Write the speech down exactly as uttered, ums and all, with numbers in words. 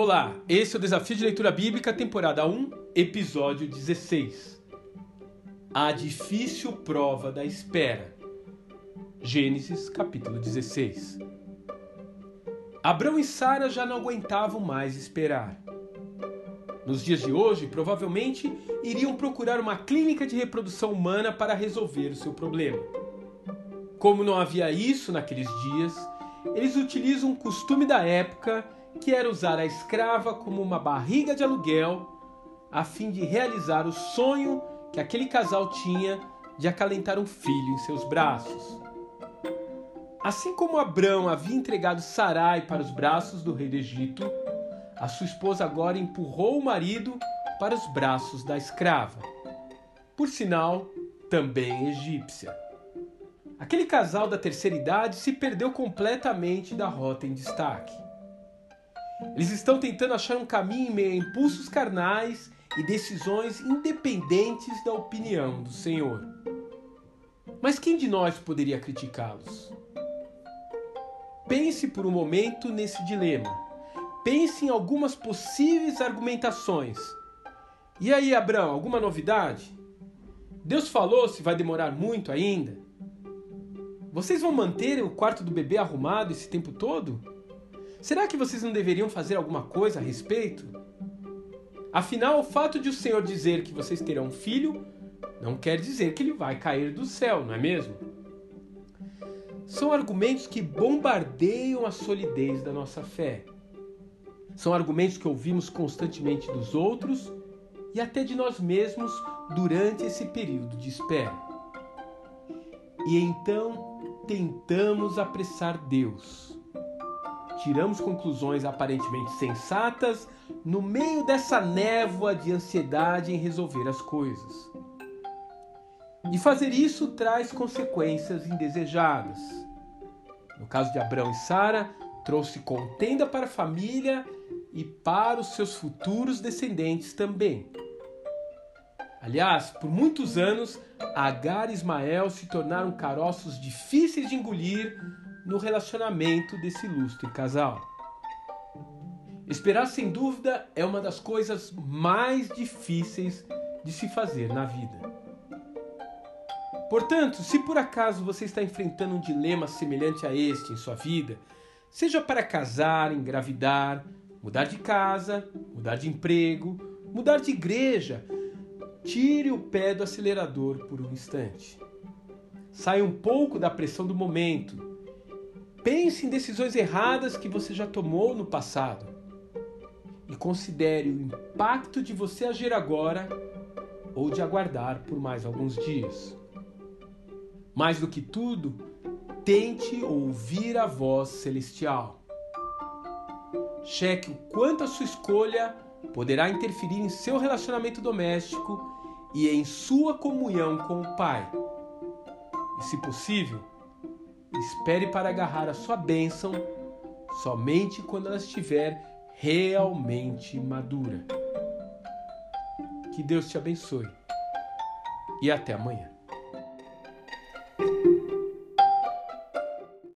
Olá, esse é o Desafio de Leitura Bíblica, temporada um, episódio dezesseis. A difícil prova da espera. Gênesis, capítulo dezesseis. Abrão e Sara já não aguentavam mais esperar. Nos dias de hoje, provavelmente, iriam procurar uma clínica de reprodução humana para resolver o seu problema. Como não havia isso naqueles dias, eles utilizam um costume da época que era usar a escrava como uma barriga de aluguel a fim de realizar o sonho que aquele casal tinha de acalentar um filho em seus braços. Assim como Abrão havia entregado Sarai para os braços do rei do Egito, a sua esposa agora empurrou o marido para os braços da escrava, por sinal, também egípcia. Aquele casal da terceira idade se perdeu completamente da rota em destaque. Eles estão tentando achar um caminho em meio a impulsos carnais e decisões independentes da opinião do Senhor. Mas quem de nós poderia criticá-los? Pense por um momento nesse dilema. Pense em algumas possíveis argumentações. E aí, Abrão, alguma novidade? Deus falou se vai demorar muito ainda? Vocês vão manter o quarto do bebê arrumado esse tempo todo? Será que vocês não deveriam fazer alguma coisa a respeito? Afinal, o fato de o Senhor dizer que vocês terão um filho não quer dizer que ele vai cair do céu, não é mesmo? São argumentos que bombardeiam a solidez da nossa fé. São argumentos que ouvimos constantemente dos outros e até de nós mesmos durante esse período de espera. E então tentamos apressar Deus. Tiramos conclusões aparentemente sensatas no meio dessa névoa de ansiedade em resolver as coisas. E fazer isso traz consequências indesejadas. No caso de Abrão e Sara, trouxe contenda para a família e para os seus futuros descendentes também. Aliás, por muitos anos, Agar e Ismael se tornaram caroços difíceis de engolir no relacionamento desse ilustre casal. Esperar, sem dúvida, é uma das coisas mais difíceis de se fazer na vida. Portanto, se por acaso você está enfrentando um dilema semelhante a este em sua vida, seja para casar, engravidar, mudar de casa, mudar de emprego, mudar de igreja, tire o pé do acelerador por um instante. Saia um pouco da pressão do momento. Pense em decisões erradas que você já tomou no passado e considere o impacto de você agir agora ou de aguardar por mais alguns dias. Mais do que tudo, tente ouvir a voz celestial. Cheque o quanto a sua escolha poderá interferir em seu relacionamento doméstico e em sua comunhão com o Pai. E, se possível, espere para agarrar a sua bênção somente quando ela estiver realmente madura. Que Deus te abençoe e até amanhã.